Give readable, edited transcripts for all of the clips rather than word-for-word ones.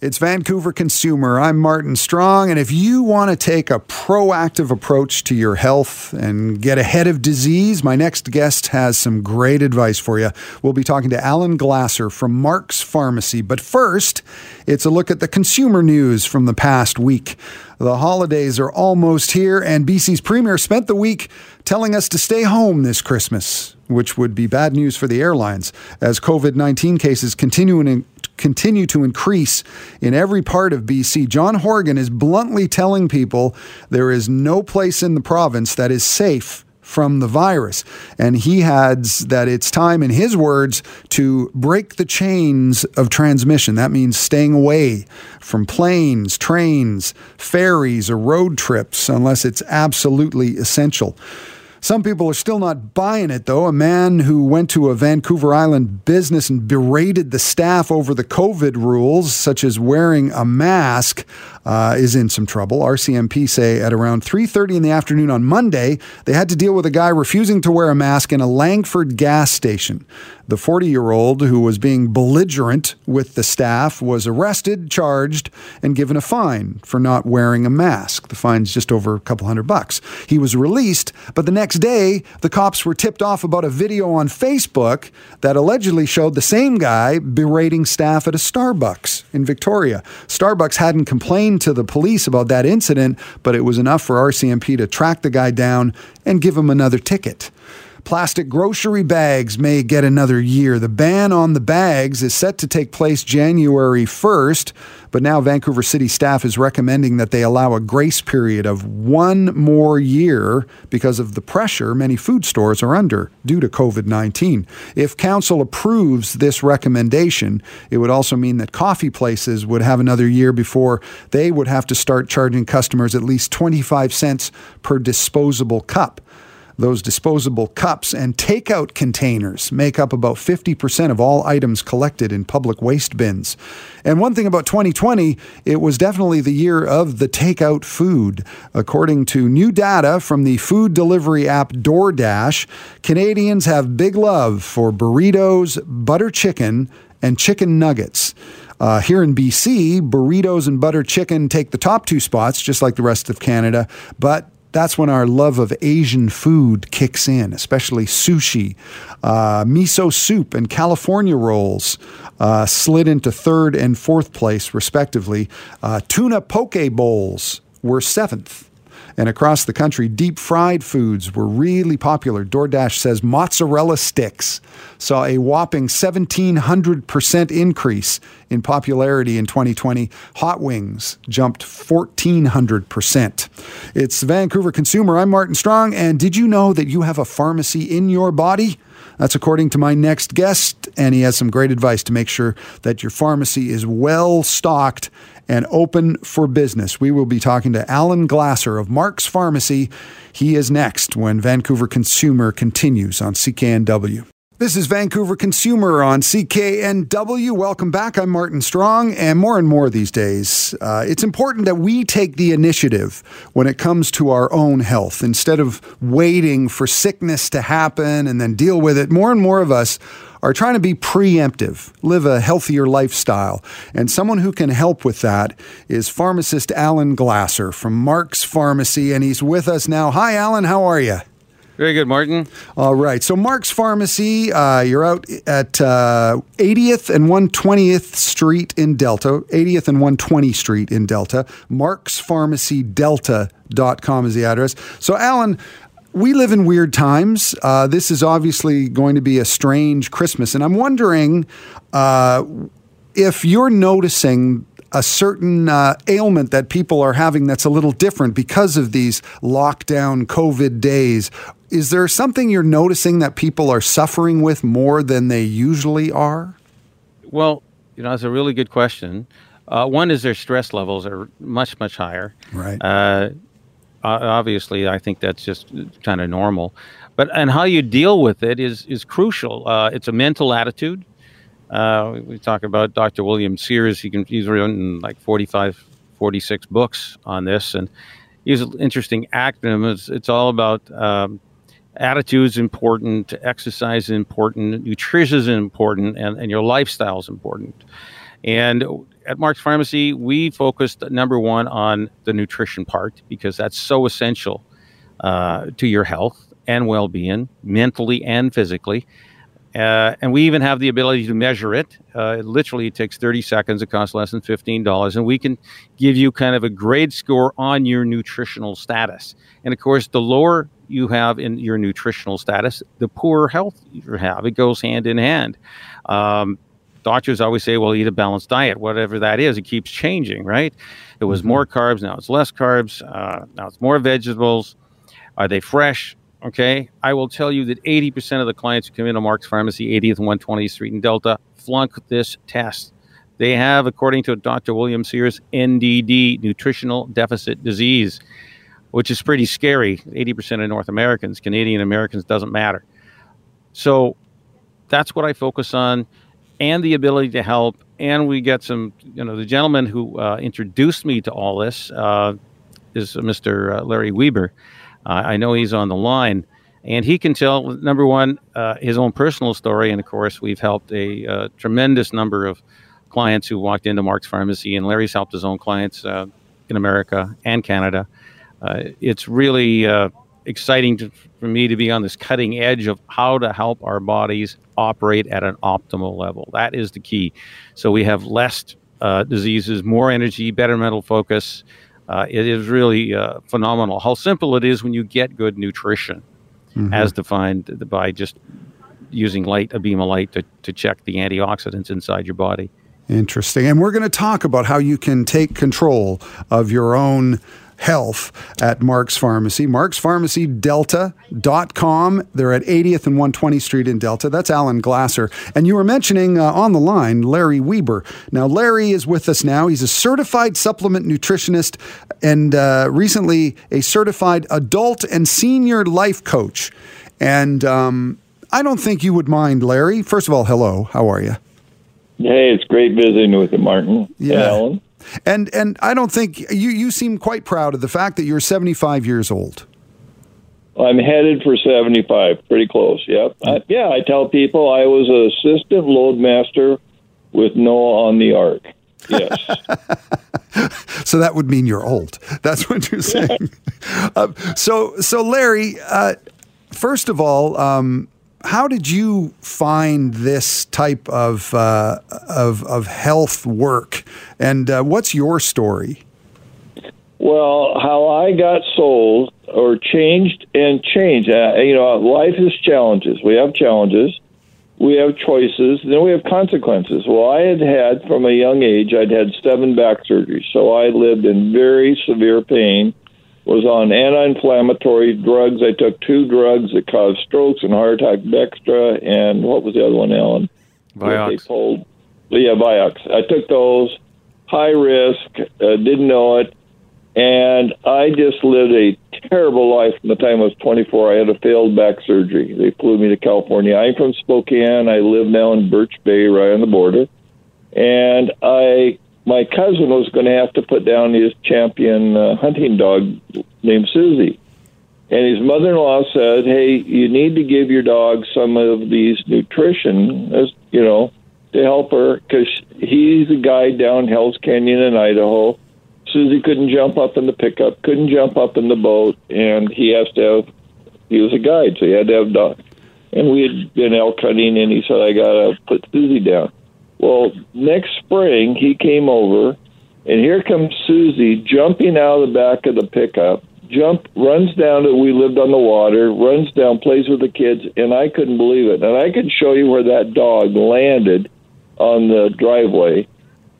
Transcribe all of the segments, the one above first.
It's Vancouver Consumer. I'm Martin Strong, and if you want to take a proactive approach to your health and get ahead of disease, my next guest has some great advice for you. We'll be talking to Alan Glasser from Mark's Pharmacy, but first, it's a look at the consumer news from the past week. The holidays are almost here, and BC's Premier spent the week telling us to stay home this Christmas, which would be bad news for the airlines, as COVID-19 cases continue to increase in every part of BC. John Horgan is bluntly telling people there is no place in the province that is safe from the virus. And he adds that it's time, in his words, to break the chains of transmission. That means staying away from planes, trains, ferries, or road trips, unless it's absolutely essential. Some people are still not buying it, though. A man who went to a Vancouver Island business and berated the staff over the COVID rules, such as wearing a mask, is in some trouble. RCMP say at around 3:30 in the afternoon on Monday, they had to deal with a guy refusing to wear a mask in a Langford gas station. The 40-year-old who was being belligerent with the staff was arrested, charged, and given a fine for not wearing a mask. The fine's just over a couple $100. He was released, but the next day, the cops were tipped off about a video on Facebook that allegedly showed the same guy berating staff at a Starbucks in Victoria. Starbucks hadn't complained to the police about that incident, but it was enough for RCMP to track the guy down and give him another ticket. Plastic grocery bags may get another year. The ban on the bags is set to take place January 1st, but now Vancouver City staff is recommending that they allow a grace period of one more year because of the pressure many food stores are under due to COVID-19. If council approves this recommendation, it would also mean that coffee places would have another year before they would have to start charging customers at least 25 cents per disposable cup. Those disposable cups and takeout containers make up about 50% of all items collected in public waste bins. And one thing about 2020, it was definitely the year of the takeout food. According to new data from the food delivery app DoorDash, Canadians have big love for burritos, butter chicken, and chicken nuggets. Here in BC, burritos and butter chicken take the top two spots, just like the rest of Canada, but that's when our love of Asian food kicks in, especially sushi. Miso soup and California rolls slid into third and fourth place, respectively. Tuna poke bowls were seventh. And across the country, deep-fried foods were really popular. DoorDash says mozzarella sticks saw a whopping 1,700% increase in popularity in 2020. Hot wings jumped 1,400%. It's Vancouver Consumer. I'm Martin Strong, and did you know that you have a pharmacy in your body? That's according to my next guest, and he has some great advice to make sure that your pharmacy is well-stocked and open for business. We will be talking to Alan Glasser of Mark's Pharmacy. He is next when Vancouver Consumer continues on CKNW. This is Vancouver Consumer on CKNW. Welcome back. I'm Martin Strong, and more these days, it's important that we take the initiative when it comes to our own health. Instead of waiting for sickness to happen and then deal with it, more and more of us are trying to be preemptive, live a healthier lifestyle. And someone who can help with that is pharmacist Alan Glasser from Mark's Pharmacy, and he's with us now. Hi, Alan. How are you? Very good, Martin. All right. So Mark's Pharmacy, you're out at 80th and 120th Street in Delta, 80th and 120th Street in Delta. markspharmacydelta.com is the address. So, Alan, we live in weird times. This is obviously going to be a strange Christmas. And I'm wondering if you're noticing a certain ailment that people are having that's a little different because of these lockdown COVID days. Is there something you're noticing that people are suffering with more than they usually are? Well, that's a really good question. One is their stress levels are much, much higher. Right. Obviously, I think that's just kind of normal. But how you deal with it is crucial. It's a mental attitude. We talk about Dr. William Sears. He's written like 45, 46 books on this, and he's an interesting acronym. It's all about attitude's important, exercise is important, nutrition is important, and your lifestyle is important. And at Mark's Pharmacy, we focused, number one, on the nutrition part, because that's so essential to your health and well-being, mentally and physically. And we even have the ability to measure it. It literally takes 30 seconds. It costs less than $15. And we can give you kind of a grade score on your nutritional status. And of course, the lower you have in your nutritional status, the poorer health you have. It goes hand in hand. Doctors always say, well, eat a balanced diet. Whatever that is, it keeps changing, right? It was more carbs. Now it's less carbs. Now it's more vegetables. Are they fresh? Okay, I will tell you that 80% of the clients who come into Mark's Pharmacy, 80th and 120th Street in Delta, flunk this test. They have, according to Dr. William Sears, NDD, nutritional deficit disease, which is pretty scary. 80% of North Americans, Canadian Americans, doesn't matter. So that's what I focus on, and the ability to help. And we get some, you know, the gentleman who introduced me to all this is Mr. Larry Weber. I know he's on the line, and he can tell, number one, his own personal story. And of course, we've helped a tremendous number of clients who walked into Mark's Pharmacy, and Larry's helped his own clients in America and Canada. It's really exciting for me to be on this cutting edge of how to help our bodies operate at an optimal level. That is the key. So we have less diseases, more energy, better mental focus. It is really phenomenal how simple it is when you get good nutrition, as defined by just using light, a beam of light, to check the antioxidants inside your body. Interesting. And we're going to talk about how you can take control of your own health at Mark's Pharmacy. MarksPharmacyDelta.com. They're at 80th and 120th Street in Delta. That's Alan Glasser. And you were mentioning on the line, Larry Weber. Now, Larry is with us now. He's a certified supplement nutritionist and recently a certified adult and senior life coach. And I don't think you would mind, Larry. First of all, hello. How are you? Hey, it's great visiting with you, Martin. Yeah. And Alan. And I don't think you seem quite proud of the fact that you're 75 years old. I'm headed for 75, pretty close. Yep. I tell people I was an assistant loadmaster with Noah on the ark. Yes. So that would mean you're old. That's what you're saying. So Larry, first of all, how did you find this type of health work, and what's your story? Well, how I got sold or changed. Life is challenges. We have challenges, we have choices, then we have consequences. Well, I had from a young age, I'd had 7 back surgeries, so I lived in very severe pain. Was on anti-inflammatory drugs. I took 2 drugs that caused strokes and heart attack, Bextra, and what was the other one, Alan? Vioxx. Vioxx. I took those, high risk, didn't know it, and I just lived a terrible life from the time I was 24. I had a failed back surgery. They flew me to California. I'm from Spokane. I live now in Birch Bay, right on the border, and my cousin was going to have to put down his champion hunting dog named Susie. And his mother-in-law said, hey, you need to give your dog some of these nutrition, to help her, because he's a guide down Hell's Canyon in Idaho. Susie couldn't jump up in the pickup, couldn't jump up in the boat, and he was a guide, so he had to have dog. And we had been elk hunting, and he said, I got to put Susie down. Well, next spring, he came over, and here comes Susie jumping out of the back of the pickup, runs down to, we lived on the water, runs down, plays with the kids, and I couldn't believe it. And I could show you where that dog landed on the driveway,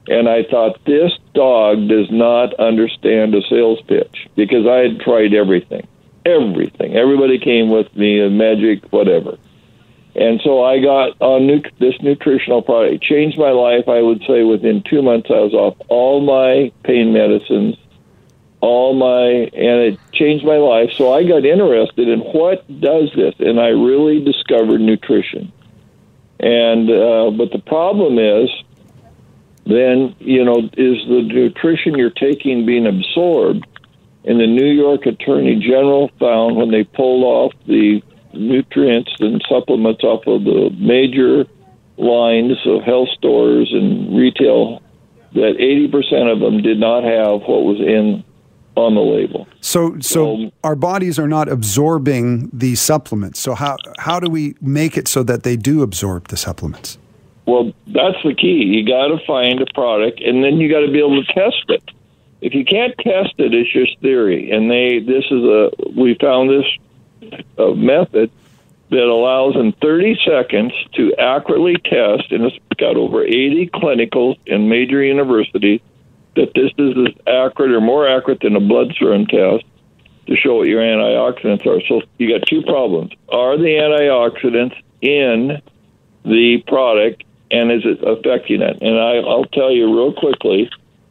and I thought, this dog does not understand a sales pitch, because I had tried everything. Everybody came with me, magic, whatever. And so I got on this nutritional product. It changed my life. I would say within 2 months I was off all my pain medicines, and it changed my life. So I got interested in what does this, and I really discovered nutrition. And but the problem is, then, you know, is the nutrition you're taking being absorbed? And the New York Attorney General found, when they pulled off the nutrients and supplements off of the major lines of health stores and retail, that 80% of them did not have what was in on the label. So our bodies are not absorbing the supplements. So how do we make it so that they do absorb the supplements? Well, that's the key. You got to find a product, and then you got to be able to test it. If you can't test it, it's just theory. And we found this method that allows in 30 seconds to accurately test, and it's got over 80 clinicals in major universities, that this is as accurate or more accurate than a blood serum test to show what your antioxidants are. So you got two problems. Are the antioxidants in the product, and is it affecting it? And I'll tell you real quickly.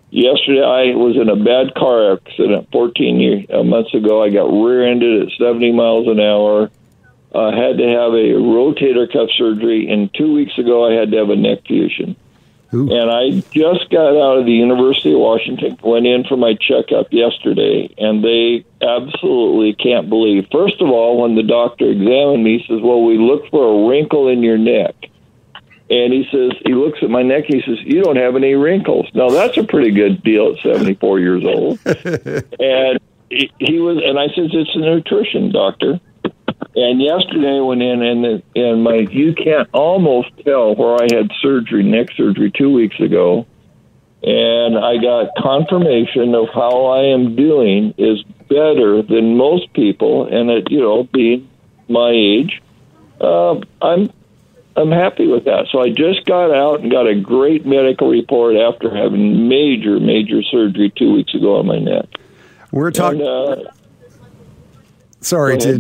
Yesterday, I was in a bad car accident 14 months ago. I got rear-ended at 70 miles an hour. I had to have a rotator cuff surgery, and 2 weeks ago, I had to have a neck fusion. Ooh. And I just got out of the University of Washington, went in for my checkup yesterday, and they absolutely can't believe. First of all, when the doctor examined me, he says, well, we looked for a wrinkle in your neck. And he looks at my neck, and he says, you don't have any wrinkles. Now, that's a pretty good deal at 74 years old. And I said, it's a nutrition doctor. And yesterday I went in, and you can't almost tell where I had surgery, neck surgery, 2 weeks ago. And I got confirmation of how I am doing is better than most people. And at, being my age, I'm happy with that. So I just got out and got a great medical report after having major, major surgery 2 weeks ago on my neck. We're talking... Sorry to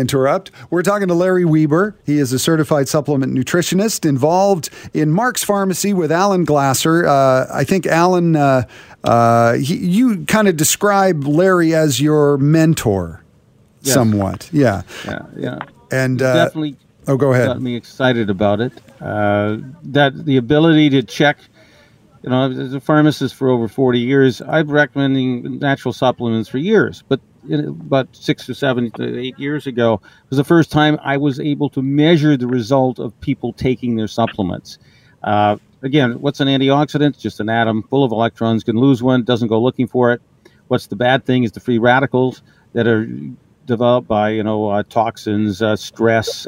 interrupt. We're talking to Larry Weber. He is a certified supplement nutritionist involved in Mark's Pharmacy with Alan Glasser. I think Alan, you kind of describe Larry as your mentor, yes, somewhat. Yeah. Yeah. And definitely. Oh, go ahead. Got me excited about it. That the ability to check. As a pharmacist for over 40 years, I've been recommending natural supplements for years, but about 6 to 7 to 8 years ago was the first time I was able to measure the result of people taking their supplements. Again, what's an antioxidant? Just an atom full of electrons, can lose one, doesn't go looking for it. What's the bad thing is the free radicals that are developed by toxins, stress,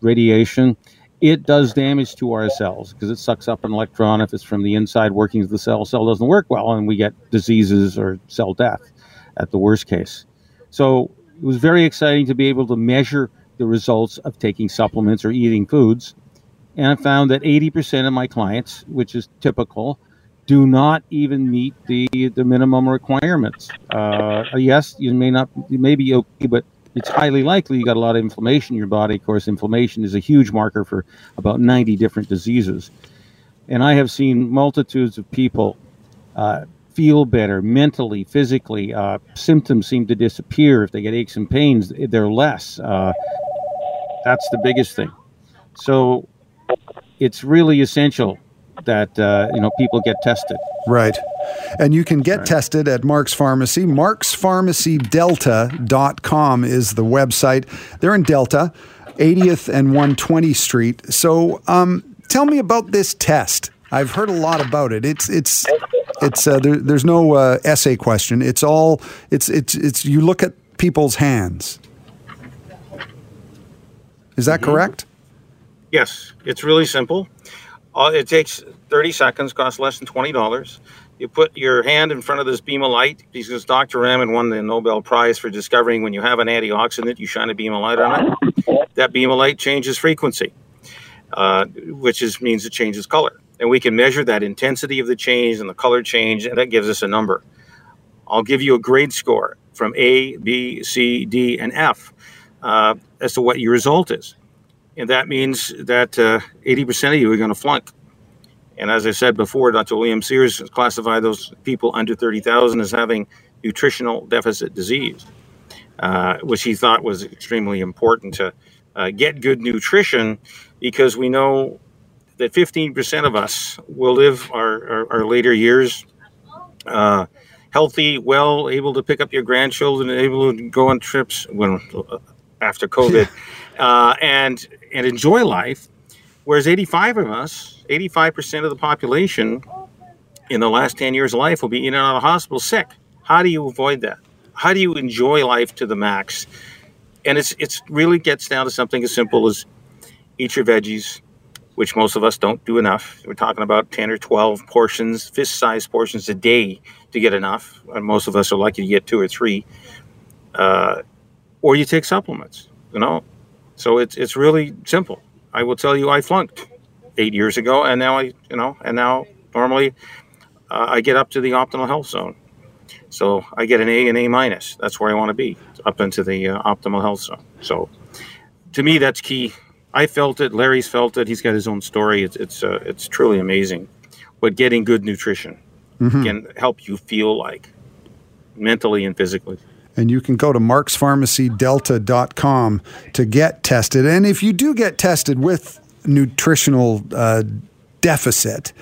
radiation. It does damage to our cells because it sucks up an electron. If it's from the inside workings of the cell, doesn't work well, and we get diseases or cell death at the worst case. So it was very exciting to be able to measure the results of taking supplements or eating foods. And I found that 80% of my clients, which is typical, do not even meet the minimum requirements. Yes, you may be okay, but it's highly likely you got a lot of inflammation in your body. Of course, inflammation is a huge marker for about 90 different diseases. And I have seen multitudes of people feel better mentally, physically. Symptoms seem to disappear. If they get aches and pains, they're less. That's the biggest thing. So it's really essential that people get tested. Right. And you can get tested at Mark's Pharmacy. MarksPharmacyDelta.com is the website. They're in Delta, 80th and 120th Street. So tell me about this test. I've heard a lot about it. There's no essay question. It's you look at people's hands. Is that correct? Yes. It's really simple. It takes 30 seconds, costs less than $20. You put your hand in front of this beam of light, because Dr. Raman won the Nobel Prize for discovering when you have an antioxidant, you shine a beam of light on it. That beam of light changes frequency, which means it changes color. And we can measure that intensity of the change and the color change, and that gives us a number. I'll give you a grade score from A, B, C, D, and F as to what your result is. And that means that 80% of you are going to flunk. And as I said before, Dr. William Sears has classified those people under 30,000 as having nutritional deficit disease, which he thought was extremely important to get good nutrition because we know that 15% of us will live our later years healthy, well, able to pick up your grandchildren, able to go on trips when, after COVID, and enjoy life. Whereas 85% of the population in the last 10 years of life will be in and out of hospital sick. How do you avoid that? How do you enjoy life to the max? And it's really gets down to something as simple as eat your veggies, which most of us don't do enough. We're talking about 10 or 12 portions, fist-sized portions a day to get enough. And most of us are lucky to get 2 or 3. Or you take supplements, So it's really simple. I will tell you I flunked 8 years ago, and now I normally I get up to the optimal health zone. So I get an A and A-. That's where I want to be, up into the optimal health zone. So to me, that's key. I felt it. Larry's felt it. He's got his own story. It's truly amazing what getting good nutrition can help you feel like, mentally and physically. And you can go to markspharmacydelta.com to get tested. And if you do get tested with nutritional deficit,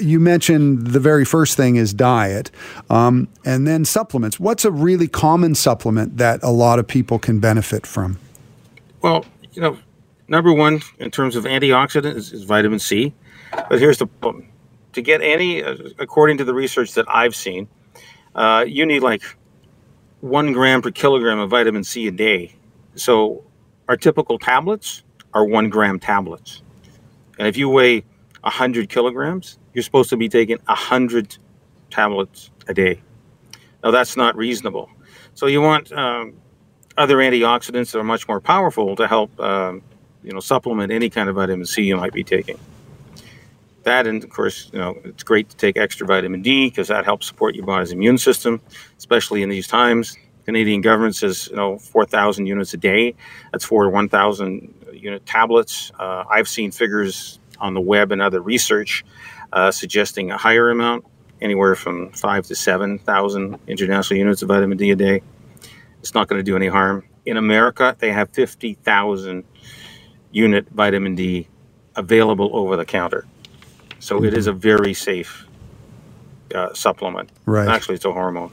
you mentioned the very first thing is diet, and then supplements. What's a really common supplement that a lot of people can benefit from? Well, number one in terms of antioxidant is vitamin C. But here's the problem. To get any, according to the research that I've seen, you need like 1 gram per kilogram of vitamin C a day. So our typical tablets are 1 gram tablets. And if you weigh 100 kilograms, you're supposed to be taking 100 tablets a day. Now that's not reasonable. So you want other antioxidants that are much more powerful to help, supplement any kind of vitamin C you might be taking. That, and of course, it's great to take extra vitamin D because that helps support your body's immune system, especially in these times. Canadian government says, 4,000 units a day. That's 4 to 1,000 unit tablets. I've seen figures on the web and other research suggesting a higher amount, anywhere from 5,000 to 7,000 international units of vitamin D a day. It's not going to do any harm. In America, they have 50,000 unit vitamin D available over the counter. So it is a very safe supplement. Right. Actually, it's a hormone.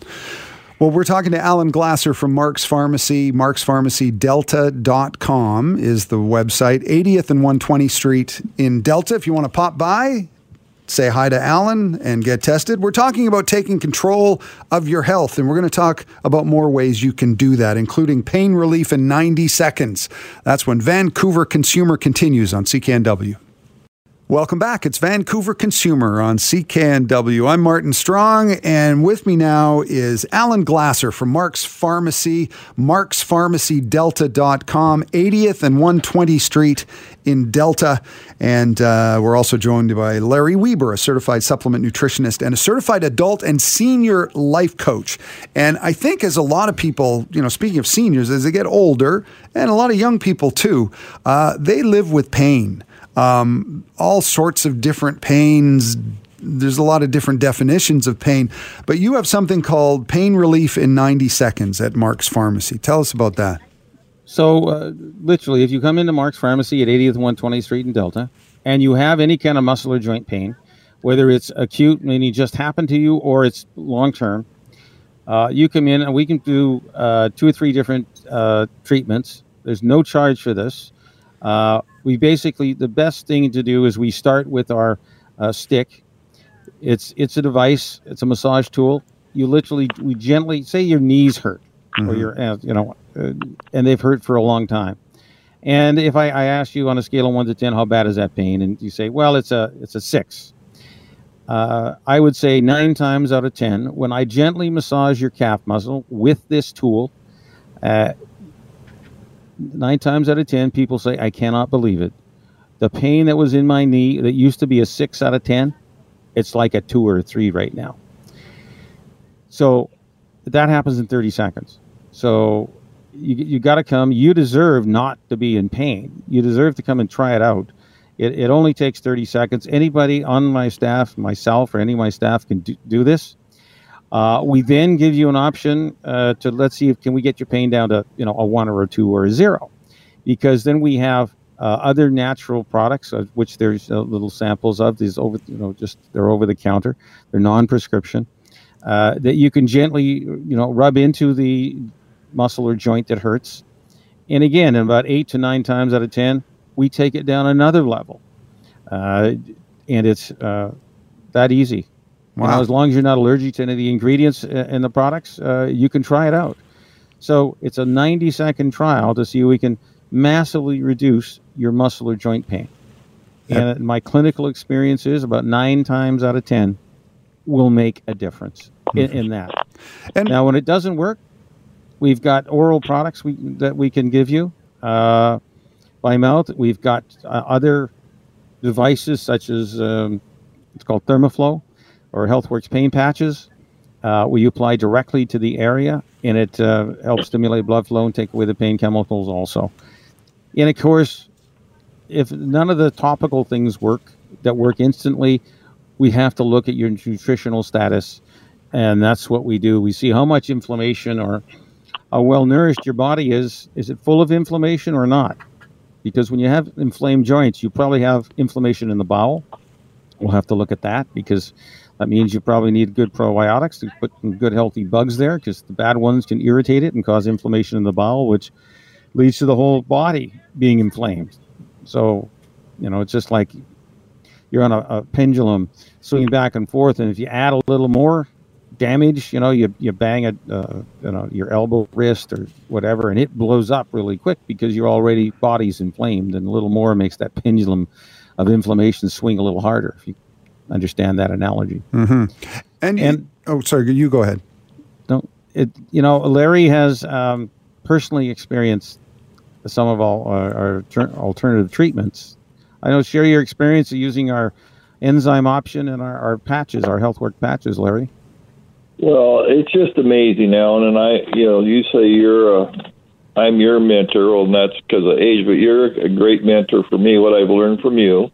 Well, we're talking to Alan Glasser from Mark's Pharmacy. Mark'sPharmacyDelta.com is the website. 80th and 120 Street in Delta. If you want to pop by, say hi to Alan and get tested. We're talking about taking control of your health, and we're going to talk about more ways you can do that, including pain relief in 90 seconds. That's when Vancouver Consumer continues on CKNW. Welcome back. It's Vancouver Consumer on CKNW. I'm Martin Strong, and with me now is Alan Glasser from Mark's Pharmacy, markspharmacydelta.com, 80th and 120 Street in Delta. And we're also joined by Larry Weber, a certified supplement nutritionist and a certified adult and senior life coach. And I think as a lot of people, speaking of seniors, as they get older, and a lot of young people too, they live with pain. All sorts of different pains. There's a lot of different definitions of pain, but you have something called pain relief in 90 seconds at Mark's Pharmacy. Tell us about that. So literally, if you come into Mark's Pharmacy at 80th and 120 Street in Delta, and you have any kind of muscle or joint pain, whether it's acute, meaning just happened to you, or it's long-term, you come in and we can do 2 or 3 different treatments. There's no charge for this. We basically, the best thing to do is we start with our stick. It's a device. It's a massage tool. You literally, we gently, say your knees hurt or your, and they've hurt for a long time. And if I ask you on a scale of 1 to 10, how bad is that pain? And you say, well, it's a 6. I would say 9 times out of 10, when I gently massage your calf muscle with this tool, 9 times out of 10, people say, I cannot believe it. The pain that was in my knee that used to be a 6 out of 10, it's like a 2 or 3 right now. So that happens in 30 seconds. So you got to come. You deserve not to be in pain. You deserve to come and try it out. It only takes 30 seconds. Anybody on my staff, myself or any of my staff can do this. We then give you an option to, let's see, if can we get your pain down to, a 1 or a 2 or a 0, because then we have Other natural products, which there's little samples of, these over, you know, just they're over the counter, they're non-prescription, that you can gently, you know, rub into the muscle or joint that hurts. And again, about 8 to 9 times out of 10, we take it down another level, and it's that easy. Wow. You know, as long as you're not allergic to any of the ingredients in the products, you can try it out. So it's a 90-second trial to see if we can massively reduce your muscle or joint pain. And my clinical experience is about 9 times out of 10 will make a difference in that. And now, when it doesn't work, we've got oral products that we can give you by mouth. We've got other devices such as it's called Thermoflow or HealthWorks pain patches, where you apply directly to the area, and it helps stimulate blood flow and take away the pain chemicals also. And of course, if none of the topical things work instantly, we have to look at your nutritional status, and that's what we do. We see how much inflammation or how well nourished your body is. Is it full of inflammation or not? Because when you have inflamed joints, you probably have inflammation in the bowel. We'll have to look at that, because that means you probably need good probiotics to put some good healthy bugs there, because the bad ones can irritate it and cause inflammation in the bowel, which leads to the whole body being inflamed. So, you know, it's just like you're on a pendulum swinging back and forth, and if you add a little more damage, you know, you bang a, you know, your elbow, wrist, or whatever, and it blows up really quick because your already body's inflamed, and a little more makes that pendulum of inflammation swing a little harder, if you understand that analogy. Mm-hmm. And oh, sorry, you go ahead. No, you know, Larry has personally experienced some of our alternative treatments. I know, share your experience of using our enzyme option and our patches, our HealthWorks patches, Larry. Well, it's just amazing, Alan. And I, you know, you say I'm your mentor, well, and that's because of age, but you're a great mentor for me, what I've learned from you.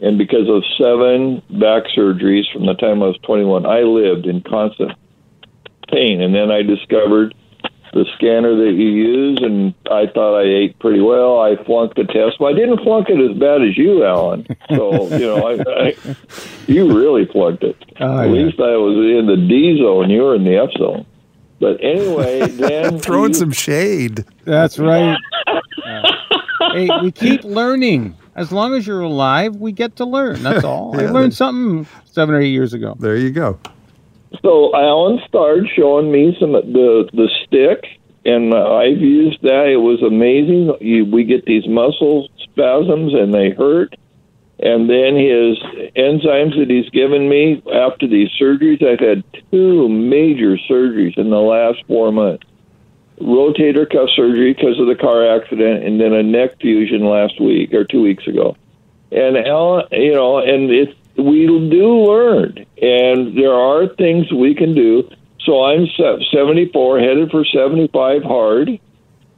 And because of 7 back surgeries from the time I was 21, I lived in constant pain. And then I discovered the scanner that you use, and I thought I ate pretty well. I flunked the test. Well, I didn't flunk it as bad as you, Alan. So, you know, you really flunked it. Oh, at least I was in the D zone. You were in the F zone. But anyway, then... Throwing some shade. That's right. Hey, we keep learning. As long as you're alive, we get to learn. That's all. Yeah, I learned something 7 or 8 years ago. There you go. So Alan started showing me some the stick, and I've used that. It was amazing. We get these muscle spasms, and they hurt. And then his enzymes that he's given me after these surgeries, I've had 2 major surgeries in the last 4 months. Rotator cuff surgery because of the car accident, and then a neck fusion last week or 2 weeks ago. And Alan, you know, and it's, we do learn, and there are things we can do. So I'm 74, headed for 75 hard,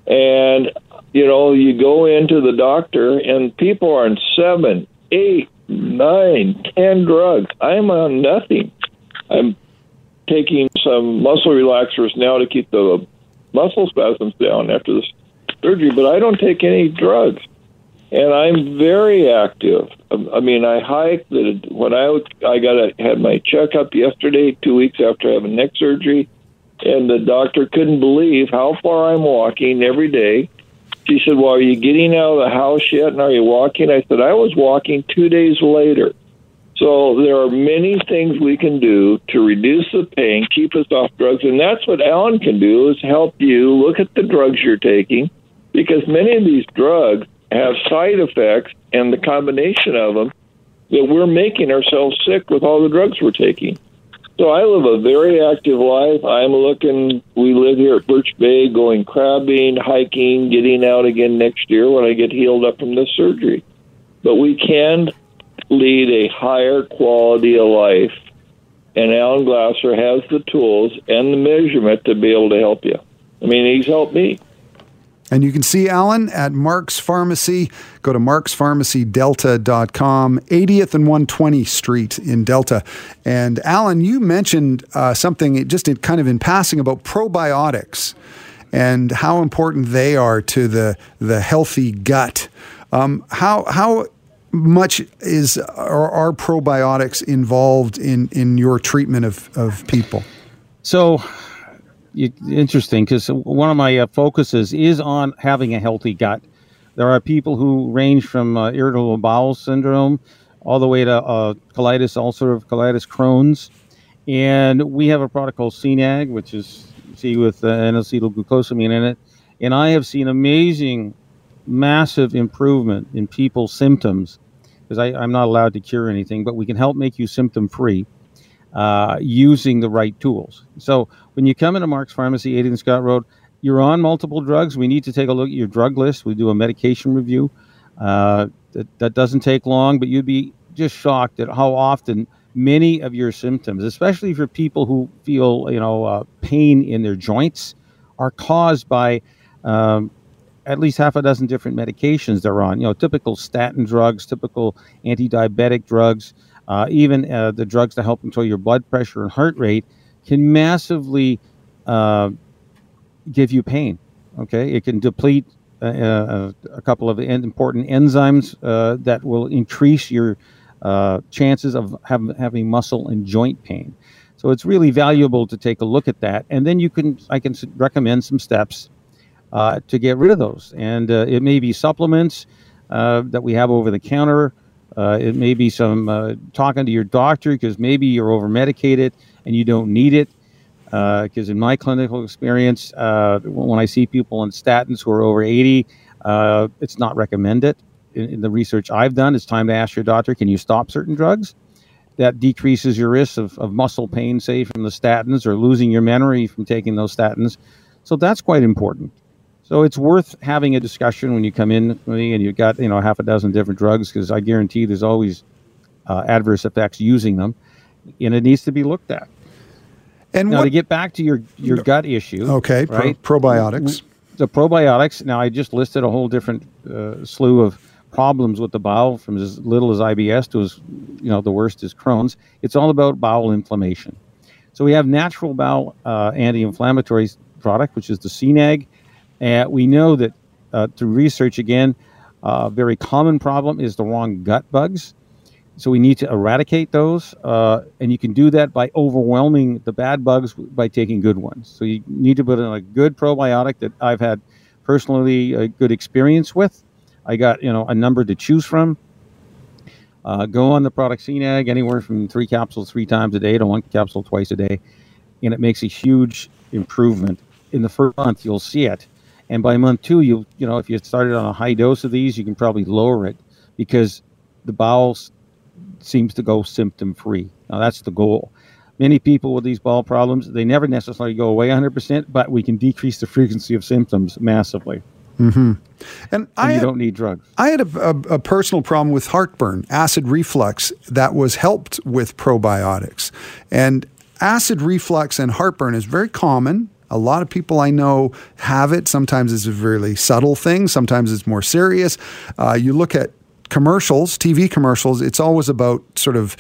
and, you know, you go into the doctor, and people are on 7, 8, 9, 10 drugs. I'm on nothing. I'm taking some muscle relaxers now to keep the muscle spasms down after the surgery, but I don't take any drugs. And I'm very active. I mean, I hiked. When I had my checkup yesterday, 2 weeks after having neck surgery, and the doctor couldn't believe how far I'm walking every day. She said, "Well, are you getting out of the house yet, and are you walking?" I said, "I was walking 2 days later." So there are many things we can do to reduce the pain, keep us off drugs, and that's what Alan can do, is help you look at the drugs you're taking, because many of these drugs have side effects, and the combination of them, that we're making ourselves sick with all the drugs we're taking. So I live a very active life. We live here at Birch Bay, going crabbing, hiking, getting out again next year when I get healed up from this surgery. But we can lead a higher quality of life, and Alan Glasser has the tools and the measurement to be able to help you. I mean, he's helped me. And you can see Alan at Mark's Pharmacy. Go to markspharmacydelta.com, 80th and 120th Street in Delta. And Alan, you mentioned something just kind of in passing about probiotics and how important they are to the healthy gut How much are probiotics involved in your treatment of people? So, interesting, because one of my focuses is on having a healthy gut. There are people who range from irritable bowel syndrome all the way to colitis, ulcerative colitis, Crohn's. And we have a product called CNAG, which is C with N-acetylglucosamine in it. And I have seen amazing, massive improvement in people's symptoms, because I'm not allowed to cure anything, but we can help make you symptom-free using the right tools. So when you come into Mark's Pharmacy, 8th and Scott Road, you're on multiple drugs. We need to take a look at your drug list. We do a medication review. That doesn't take long, but you'd be just shocked at how often many of your symptoms, especially for people who feel, pain in their joints, are caused by at least half a dozen different medications they're on. Typical statin drugs, typical anti-diabetic drugs, even the drugs to help control your blood pressure and heart rate can massively give you pain. Okay, it can deplete a couple of important enzymes that will increase your chances of having muscle and joint pain. So it's really valuable to take a look at that. And then I can recommend some steps to get rid of those. And it may be supplements that we have over the counter. It may be some talking to your doctor, because maybe you're over-medicated and you don't need it. Because in my clinical experience, when I see people on statins who are over 80, it's not recommended. In the research I've done, it's time to ask your doctor, can you stop certain drugs? That decreases your risk of muscle pain, say, from the statins, or losing your memory from taking those statins. So that's quite important. So it's worth having a discussion when you come in with me and you've got, half a dozen different drugs, because I guarantee there's always adverse effects using them, and it needs to be looked at. And now, to get back to your gut issue. Okay, right? Probiotics. The probiotics. Now, I just listed a whole different slew of problems with the bowel, from as little as IBS to as the worst is Crohn's. It's all about bowel inflammation. So we have natural bowel anti-inflammatory product, which is the CNAG. We know that through research, again, a very common problem is the wrong gut bugs. So we need to eradicate those, and you can do that by overwhelming the bad bugs by taking good ones. So you need to put in a good probiotic that I've had personally a good experience with. I got, a number to choose from. Go on the product CNAG, anywhere from 3 capsules 3 times a day to 1 capsule twice a day. And it makes a huge improvement. In the first month, you'll see it. And by month 2, if you started on a high dose of these, you can probably lower it, because the bowels seems to go symptom-free. Now, that's the goal. Many people with these bowel problems, they never necessarily go away 100%, but we can decrease the frequency of symptoms massively. Mm-hmm. And you don't need drugs. I had a personal problem with heartburn, acid reflux, that was helped with probiotics. And acid reflux and heartburn is very common. A lot of people I know have it. Sometimes it's a really subtle thing. Sometimes it's more serious. You look at commercials, TV commercials, it's always about sort of,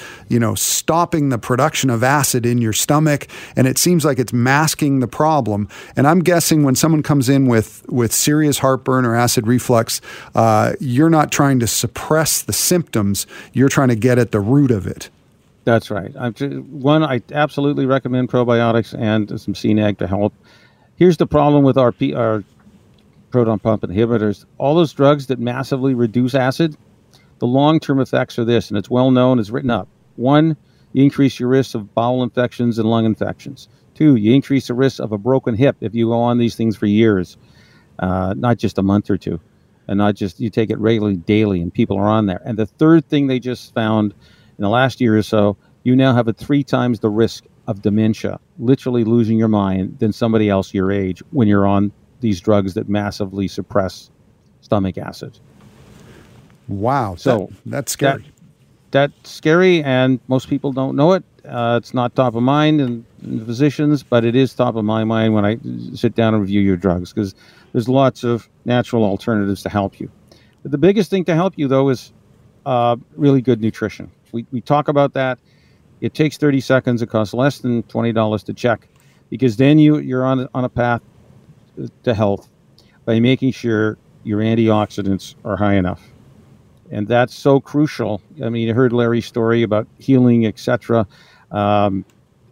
stopping the production of acid in your stomach, and it seems like it's masking the problem. And I'm guessing when someone comes in with serious heartburn or acid reflux, you're not trying to suppress the symptoms, you're trying to get at the root of it. That's right. I absolutely recommend probiotics and some CNAG to help. Here's the problem with our proton pump inhibitors. All those drugs that massively reduce acid, the long-term effects are this, and it's well known, it's written up. 1, you increase your risk of bowel infections and lung infections. 2, you increase the risk of a broken hip if you go on these things for years, not just a month or two, and not just you take it regularly daily, and people are on there. And the third thing they just found in the last year or so, you now have 3 times the risk of dementia, literally losing your mind, than somebody else your age when you're on these drugs that massively suppress stomach acid. Wow. So that's scary. That's scary, and most people don't know it. It's not top of mind in physicians, but it is top of my mind when I sit down and review your drugs, because there's lots of natural alternatives to help you. But the biggest thing to help you, though, is really good nutrition. We talk about that. It takes 30 seconds. It costs less than $20 to check, because then you're on a path to health by making sure your antioxidants are high enough. And that's so crucial. I mean, you heard Larry's story about healing, etc.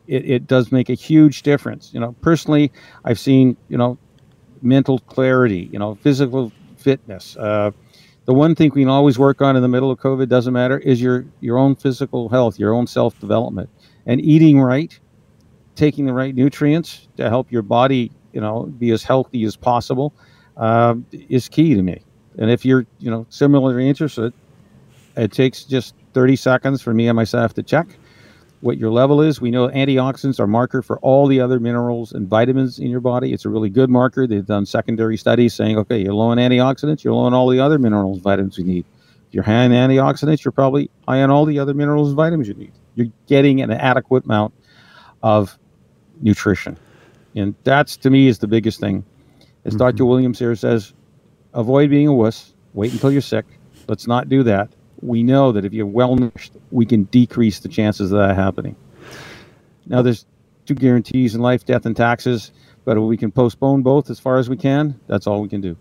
It does make a huge difference. You know, personally, I've seen, you know, mental clarity, you know, physical fitness. The one thing we can always work on in the middle of COVID, doesn't matter, is your own physical health, your own self-development. And eating right, taking the right nutrients to help your body, you know, be as healthy as possible is key to me. And if you're, you know, similarly interested, it takes just 30 seconds for me and myself to check what your level is. We know antioxidants are a marker for all the other minerals and vitamins in your body. It's a really good marker. They've done secondary studies saying, okay, you're low in antioxidants, you're low on all the other minerals and vitamins you need. If you're high in antioxidants, you're probably high on all the other minerals and vitamins you need. You're getting an adequate amount of nutrition. And that's, to me, is the biggest thing. As Dr. William Sears says, avoid being a wuss. Wait until you're sick. Let's not do that. We know that if you're well-nourished, we can decrease the chances of that happening. Now, there's two guarantees in life, death and taxes, but if we can postpone both as far as we can, that's all we can do.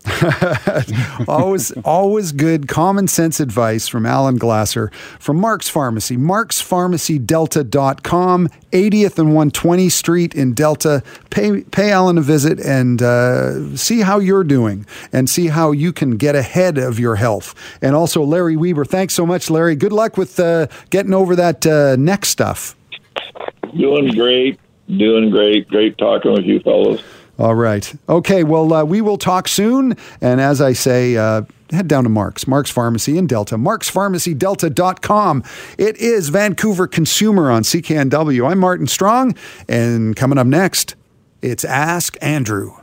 always good common sense advice from Alan Glasser from Mark's Pharmacy, markspharmacydelta.com, 80th and 120 Street in Delta. Pay Alan a visit and see how you're doing and see how you can get ahead of your health. And also Larry Weber, thanks so much, Larry. Good luck with getting over that neck stuff. Doing great. Great talking with you fellows. All right. Okay, well, we will talk soon. And as I say, head down to Mark's Pharmacy in Delta, markspharmacydelta.com. It is Vancouver Consumer on CKNW. I'm Martin Strong, and coming up next, it's Ask Andrew.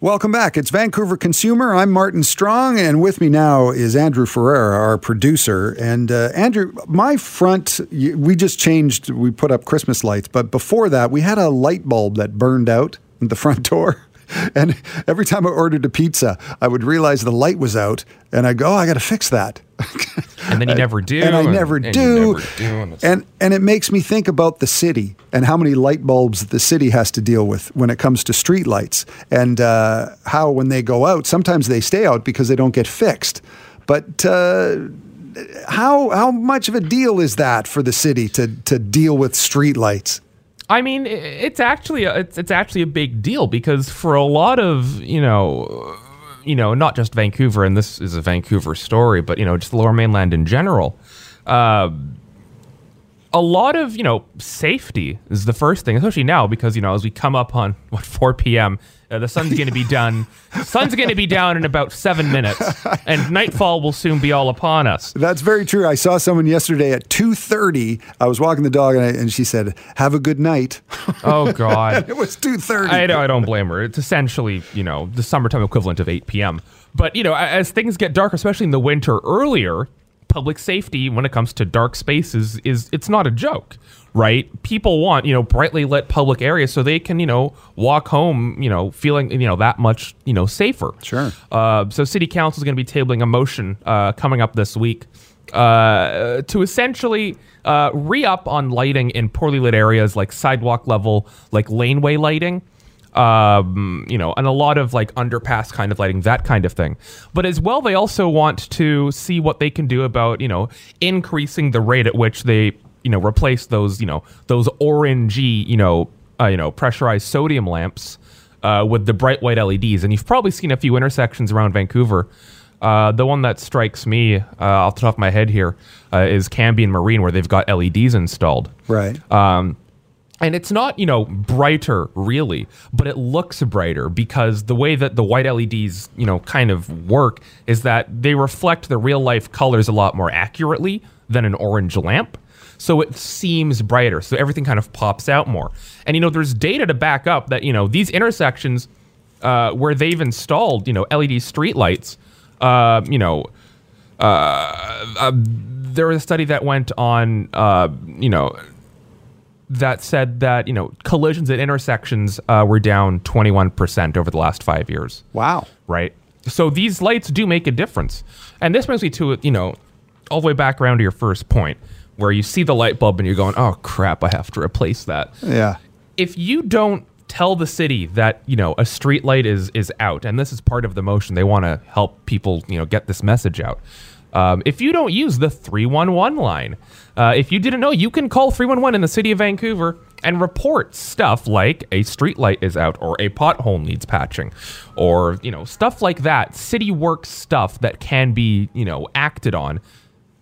Welcome back. It's Vancouver Consumer. I'm Martin Strong, and with me now is Andrew Ferreira, our producer. And Andrew, my front, we just changed, we put up Christmas lights, but before that, we had a light bulb that burned out at the front door. And every time I ordered a pizza, I would realize the light was out, and I'd go, oh, I got to fix that. And then you never do. And I never do. And it makes me think about the city and how many light bulbs the city has to deal with when it comes to street lights, and how when they go out, sometimes they stay out because they don't get fixed. But how much of a deal is that for the city to deal with street lights? I mean, it's actually a big deal, because for a lot of, you know, not just Vancouver, and this is a Vancouver story, but, you know, just the Lower Mainland in general, a lot of, you know, safety is the first thing, especially now, because, you know, as we come up on 4 p.m., the sun's going to be done. Sun's going to be down in about 7 minutes, and nightfall will soon be all upon us. That's very true. I saw someone yesterday at 2:30. I was walking the dog, and she said, "Have a good night." Oh God! It was 2:30. I don't blame her. It's essentially, you know, the summertime equivalent of 8 p.m. But you know, as things get dark, especially in the winter, earlier, public safety when it comes to dark spaces is it's not a joke. Right? People want, you know, brightly lit public areas so they can, you know, walk home, you know, feeling, you know, that much, you know, safer. Sure. So City Council is going to be tabling a motion coming up this week to essentially re-up on lighting in poorly lit areas like sidewalk level, like laneway lighting, you know, and a lot of like underpass kind of lighting, that kind of thing. But as well, they also want to see what they can do about, you know, increasing the rate at which they, you know, replace those, you know, those orangey, you know, pressurized sodium lamps with the bright white LEDs. And you've probably seen a few intersections around Vancouver. The one that strikes me off the top of my head here is Cambion Marine, where they've got LEDs installed. Right. And it's not, you know, brighter really, but it looks brighter because the way that the white LEDs, you know, kind of work is that they reflect the real life colors a lot more accurately than an orange lamp. So it seems brighter. So everything kind of pops out more. And, you know, there's data to back up that, you know, these intersections where they've installed, you know, LED streetlights, you know, there was a study that went on, you know, that said that, you know, collisions at intersections were down 21% over the last 5 years. Wow. Right. So these lights do make a difference. And this brings me to, you know, all the way back around to your first point, where you see the light bulb and you're going, oh, crap, I have to replace that. Yeah. If you don't tell the city that, you know, a street light is out, and this is part of the motion, they want to help people, you know, get this message out. If you don't use the 311 line, if you didn't know, you can call 311 in the city of Vancouver and report stuff like a street light is out or a pothole needs patching or, you know, stuff like that. City work stuff that can be, you know, acted on.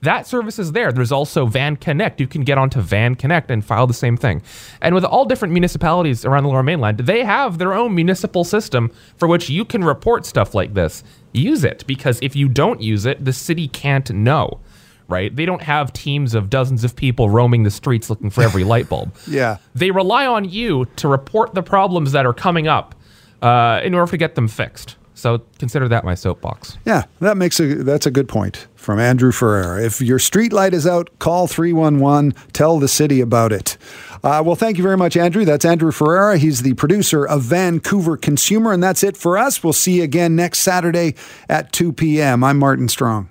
That service is there. There's also Van Connect. You can get onto Van Connect and file the same thing. And with all different municipalities around the Lower Mainland, they have their own municipal system for which you can report stuff like this. Use it, because if you don't use it, the city can't know, right? They don't have teams of dozens of people roaming the streets looking for every light bulb. Yeah. They rely on you to report the problems that are coming up in order to get them fixed. So consider that my soapbox. Yeah, that's a good point from Andrew Ferreira. If your street light is out, call 311. Tell the city about it. Well, thank you very much, Andrew. That's Andrew Ferreira. He's the producer of Vancouver Consumer, and that's it for us. We'll see you again next Saturday at 2 p.m. I'm Martin Strong.